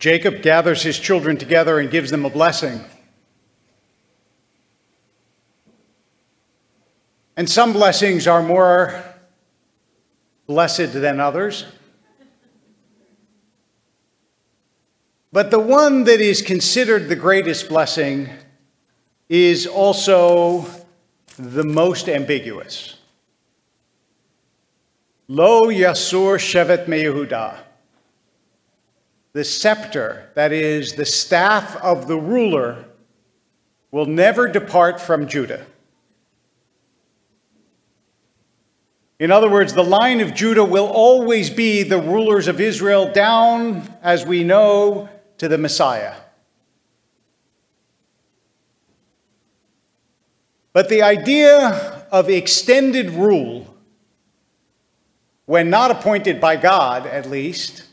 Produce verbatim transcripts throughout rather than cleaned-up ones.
Jacob gathers his children together and gives them a blessing. And some blessings are more blessed than others. But the one that is considered the greatest blessing is also the most ambiguous. Lo Yasur Shevet Meyehuda. The scepter, that is, the staff of the ruler, will never depart from Judah. In other words, the line of Judah will always be the rulers of Israel down, as we know, to the Messiah. But the idea of extended rule, when not appointed by God at least,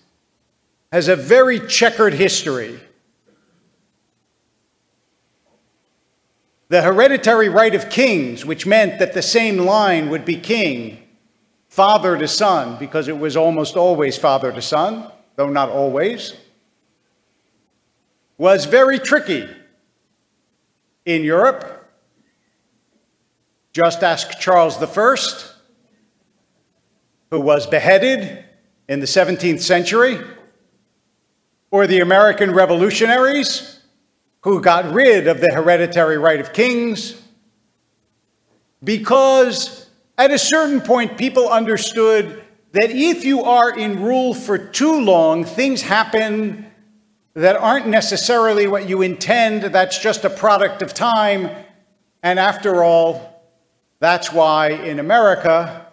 has a very checkered history. The hereditary right of kings, which meant that the same line would be king, father to son, because it was almost always father to son, though not always, was very tricky in Europe. Just ask Charles the First, who was beheaded in the seventeenth century, or the American revolutionaries, who got rid of the hereditary right of kings, because at a certain point people understood that if you are in rule for too long, things happen that aren't necessarily what you intend. That's just a product of time, and after all, that's why in America,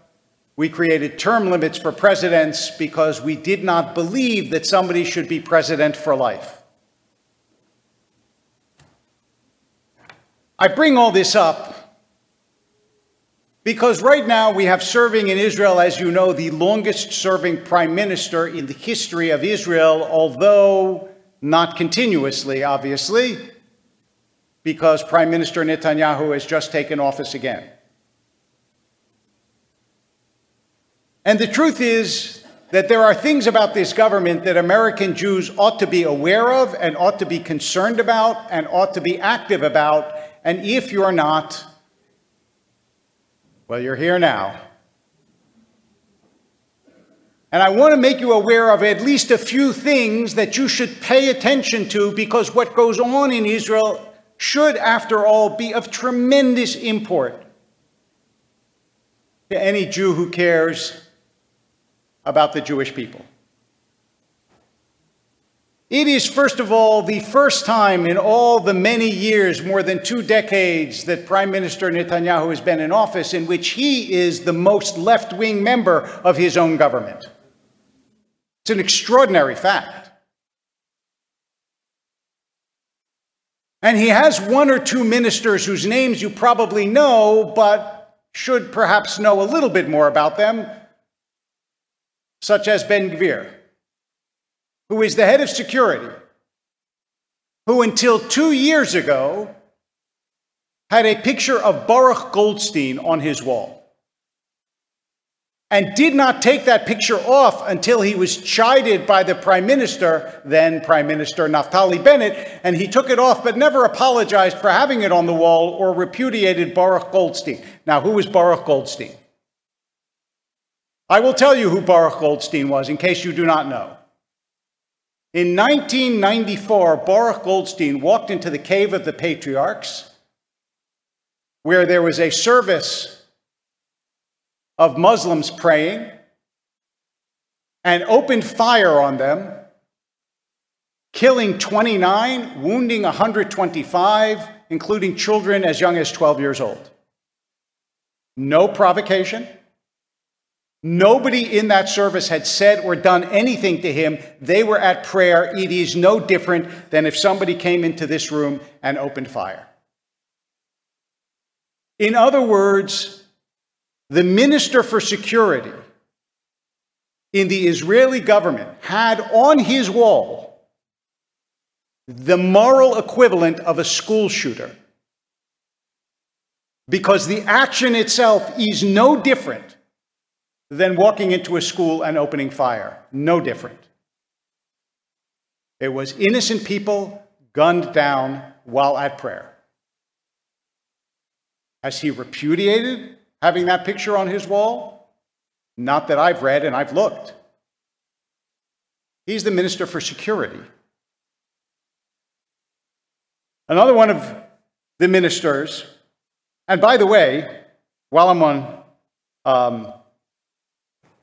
we created term limits for presidents, because we did not believe that somebody should be president for life. I bring all this up because right now we have serving in Israel, as you know, the longest serving prime minister in the history of Israel, although not continuously, obviously, because Prime Minister Netanyahu has just taken office again. And the truth is that there are things about this government that American Jews ought to be aware of and ought to be concerned about and ought to be active about. And if you're not, well, you're here now. And I want to make you aware of at least a few things that you should pay attention to, because what goes on in Israel should, after all, be of tremendous import to any Jew who cares about the Jewish people. It is, first of all, the first time in all the many years, more than two decades, that Prime Minister Netanyahu has been in office in which he is the most left-wing member of his own government. It's an extraordinary fact. And he has one or two ministers whose names you probably know, but should perhaps know a little bit more about them, such as Ben Gvir, who is the head of security, who until two years ago had a picture of Baruch Goldstein on his wall, and did not take that picture off until he was chided by the Prime Minister, then Prime Minister Naftali Bennett, and he took it off but never apologized for having it on the wall or repudiated Baruch Goldstein. Now, who was Baruch Goldstein? I will tell you who Baruch Goldstein was, in case you do not know. In nineteen ninety-four, Baruch Goldstein walked into the Cave of the Patriarchs, where there was a service of Muslims praying, and opened fire on them, killing twenty-nine, wounding one hundred twenty-five, including children as young as twelve years old. No provocation. Nobody in that service had said or done anything to him. They were at prayer. It is no different than if somebody came into this room and opened fire. In other words, the Minister for Security in the Israeli government had on his wall the moral equivalent of a school shooter, because the action itself is no different than walking into a school and opening fire. No different. There was innocent people gunned down while at prayer. Has he repudiated having that picture on his wall? Not that I've read, and I've looked. He's the Minister for Security. Another one of the ministers, and by the way, while I'm on um,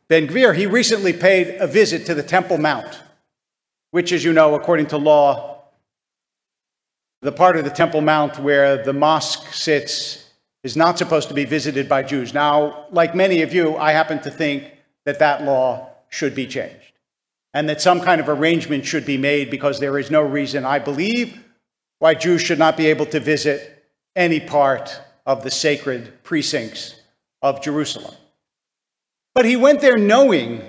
Ben Gvir, he recently paid a visit to the Temple Mount, which, as you know, according to law, the part of the Temple Mount where the mosque sits is not supposed to be visited by Jews. Now, like many of you, I happen to think that that law should be changed and that some kind of arrangement should be made, because there is no reason, I believe, why Jews should not be able to visit any part of the sacred precincts of Jerusalem. But he went there knowing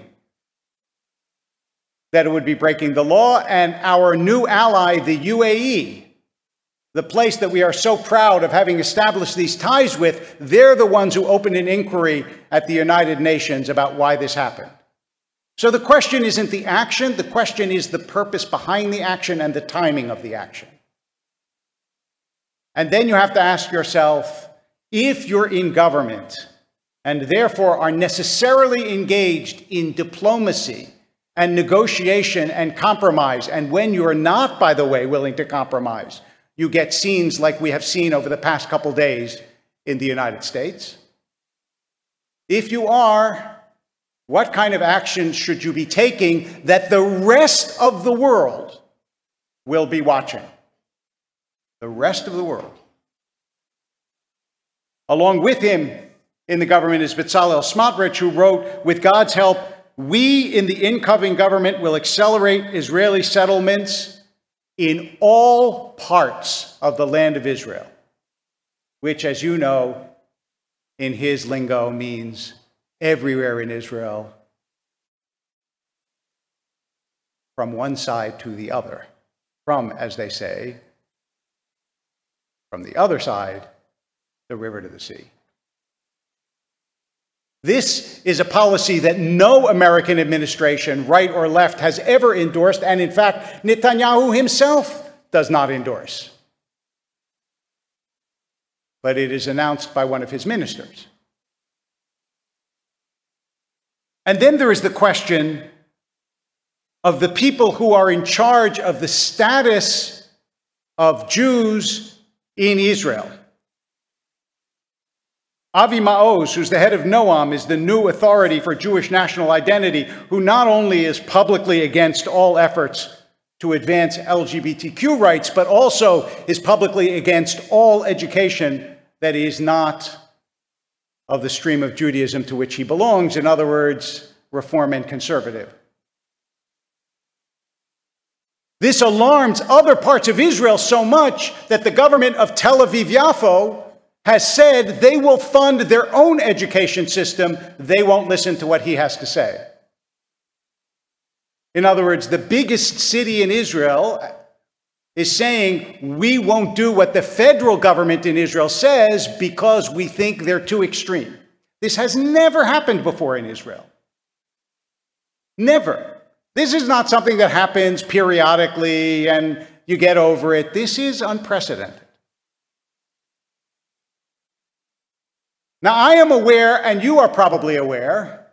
that it would be breaking the law, and our new ally, the U A E, the place that we are so proud of having established these ties with, they're the ones who opened an inquiry at the United Nations about why this happened. So the question isn't the action, the question is the purpose behind the action and the timing of the action. And then you have to ask yourself, if you're in government and therefore are necessarily engaged in diplomacy and negotiation and compromise, and when you're not, by the way, willing to compromise, you get scenes like we have seen over the past couple days in the United States. If you are, what kind of action should you be taking that the rest of the world will be watching? The rest of the world. Along with him in the government is Bezalel Smotrich, who wrote, "With God's help, we in the incoming government will accelerate Israeli settlements in all parts of the land of Israel," which, as you know, in his lingo means everywhere in Israel, from one side to the other, from, as they say, from the other side, the river to the sea. This is a policy that no American administration, right or left, has ever endorsed, and in fact, Netanyahu himself does not endorse. But it is announced by one of his ministers. And then there is the question of the people who are in charge of the status of Jews in Israel. Avi Maoz, who's the head of Noam, is the new authority for Jewish national identity, who not only is publicly against all efforts to advance L G B T Q rights, but also is publicly against all education that is not of the stream of Judaism to which he belongs, in other words, Reform and Conservative. This alarms other parts of Israel so much that the government of Tel Aviv Yafo has said they will fund their own education system. They won't listen to what he has to say. In other words, the biggest city in Israel is saying, we won't do what the federal government in Israel says because we think they're too extreme. This has never happened before in Israel. Never. This is not something that happens periodically and you get over it. This is unprecedented. Now, I am aware, and you are probably aware,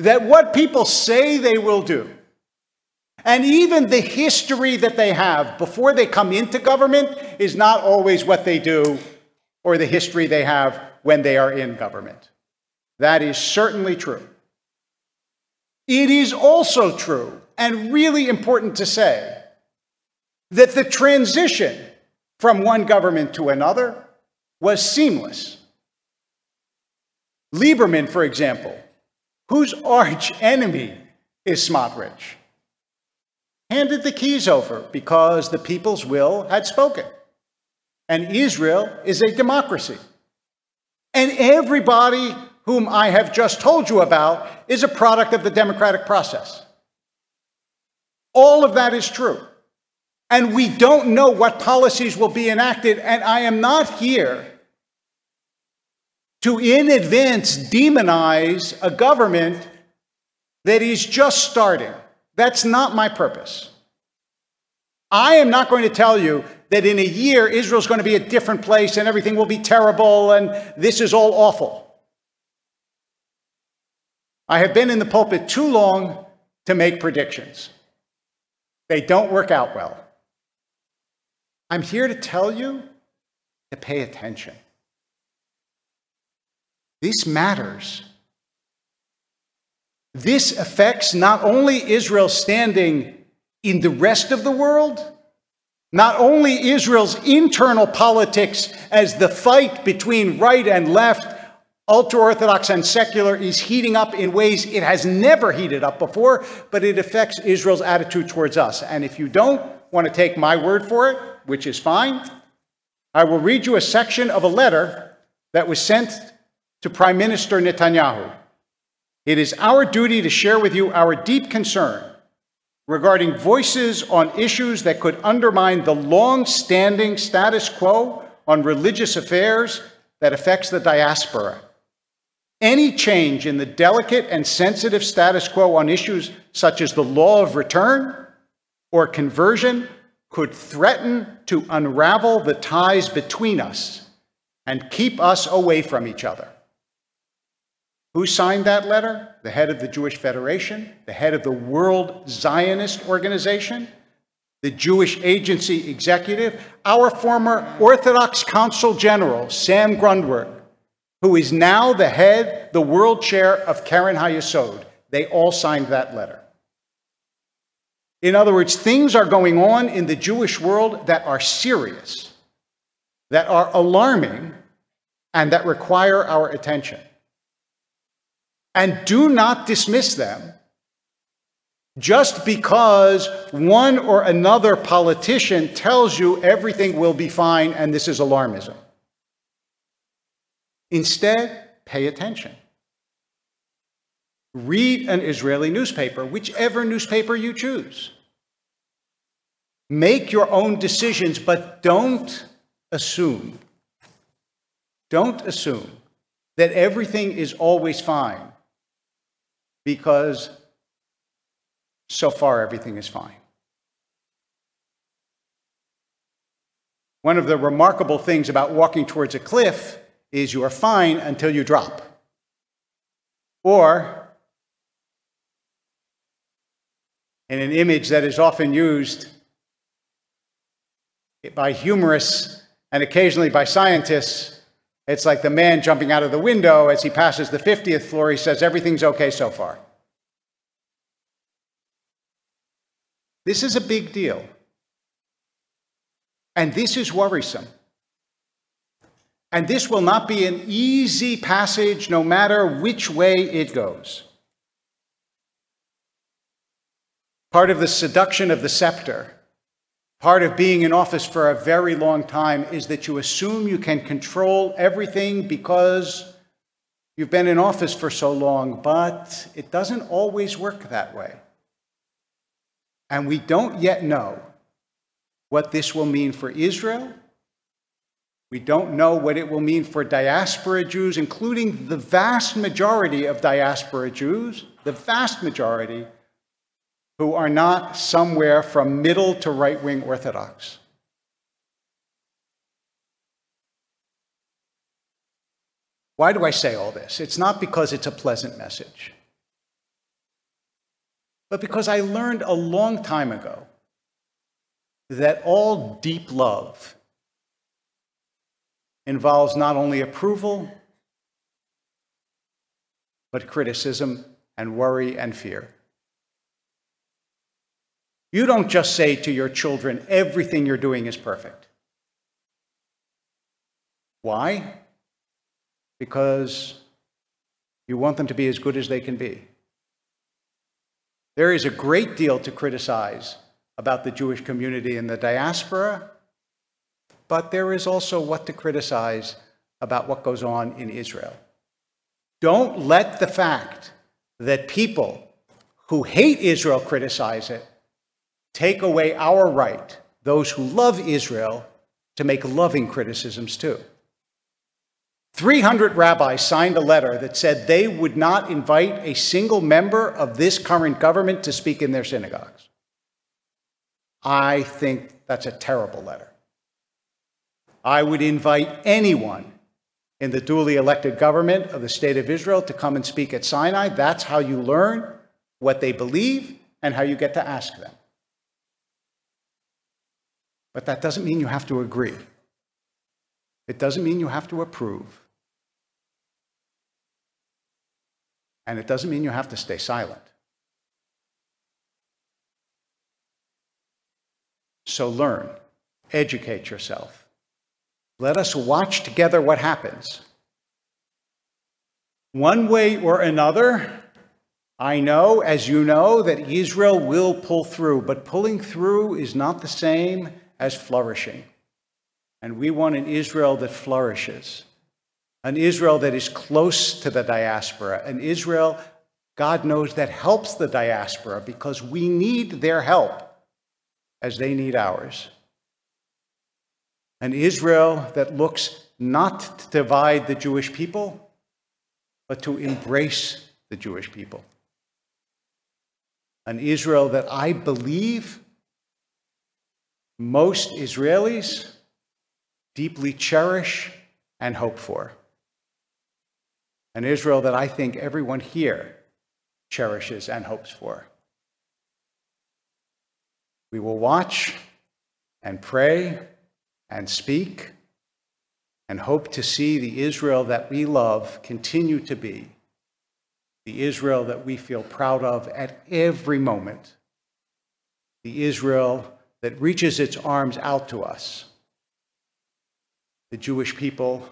that what people say they will do, and even the history that they have before they come into government, is not always what they do or the history they have when they are in government. That is certainly true. It is also true, and really important to say, that the transition from one government to another was seamless. Lieberman, for example, whose arch enemy is Smotrich, handed the keys over because the people's will had spoken. And Israel is a democracy. And everybody whom I have just told you about, is a product of the democratic process. All of that is true. And we don't know what policies will be enacted, and I am not here to in advance demonize a government that is just starting. That's not my purpose. I am not going to tell you that in a year, Israel's going to be a different place and everything will be terrible and this is all awful. I have been in the pulpit too long to make predictions. They don't work out well. I'm here to tell you to pay attention. This matters. This affects not only Israel's standing in the rest of the world, not only Israel's internal politics as the fight between right and left, ultra-Orthodox and secular, is heating up in ways it has never heated up before, but it affects Israel's attitude towards us. And if you don't want to take my word for it, which is fine, I will read you a section of a letter that was sent to Prime Minister Netanyahu. It is our duty to share with you our deep concern regarding voices on issues that could undermine the long-standing status quo on religious affairs that affects the diaspora. Any change in the delicate and sensitive status quo on issues such as the law of return or conversion could threaten to unravel the ties between us and keep us away from each other. Who signed that letter? The head of the Jewish Federation, the head of the World Zionist Organization, the Jewish Agency Executive, our former Orthodox Consul General, Sam Grundberg, who is now the head, the world chair of Karen Hayasod. They all signed that letter. In other words, things are going on in the Jewish world that are serious, that are alarming, and that require our attention. And do not dismiss them just because one or another politician tells you everything will be fine and this is alarmism. Instead, pay attention. Read an Israeli newspaper, whichever newspaper you choose. Make your own decisions, but don't assume. Don't assume that everything is always fine, because so far everything is fine. One of the remarkable things about walking towards a cliff is you are fine until you drop. Or, in an image that is often used by humorists and occasionally by scientists, it's like the man jumping out of the window as he passes the fiftieth floor. He says, everything's okay so far. This is a big deal. And this is worrisome. And this will not be an easy passage, no matter which way it goes. Part of the seduction of the scepter, part of being in office for a very long time, is that you assume you can control everything because you've been in office for so long, but it doesn't always work that way. And we don't yet know what this will mean for Israel. We don't know what it will mean for diaspora Jews, including the vast majority of diaspora Jews, the vast majority, who are not somewhere from middle to right-wing Orthodox. Why do I say all this? It's not because it's a pleasant message, but because I learned a long time ago that all deep love involves not only approval, but criticism and worry and fear. You don't just say to your children, everything you're doing is perfect. Why? Because you want them to be as good as they can be. There is a great deal to criticize about the Jewish community and the diaspora, but there is also what to criticize about what goes on in Israel. Don't let the fact that people who hate Israel criticize it take away our right, those who love Israel, to make loving criticisms too. three hundred rabbis signed a letter that said they would not invite a single member of this current government to speak in their synagogues. I think that's a terrible letter. I would invite anyone in the duly elected government of the State of Israel to come and speak at Sinai. That's how you learn what they believe and how you get to ask them. But that doesn't mean you have to agree. It doesn't mean you have to approve. And it doesn't mean you have to stay silent. So learn, educate yourself. Let us watch together what happens. One way or another, I know, as you know, that Israel will pull through, but pulling through is not the same as flourishing. And we want an Israel that flourishes, an Israel that is close to the diaspora, an Israel, God knows, that helps the diaspora, because we need their help as they need ours. An Israel that looks not to divide the Jewish people, but to embrace the Jewish people. An Israel that I believe most Israelis deeply cherish and hope for. An Israel that I think everyone here cherishes and hopes for. We will watch and pray and speak and hope to see the Israel that we love continue to be the Israel that we feel proud of at every moment, the Israel that reaches its arms out to us, the Jewish people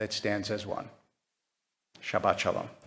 that stands as one. Shabbat Shalom.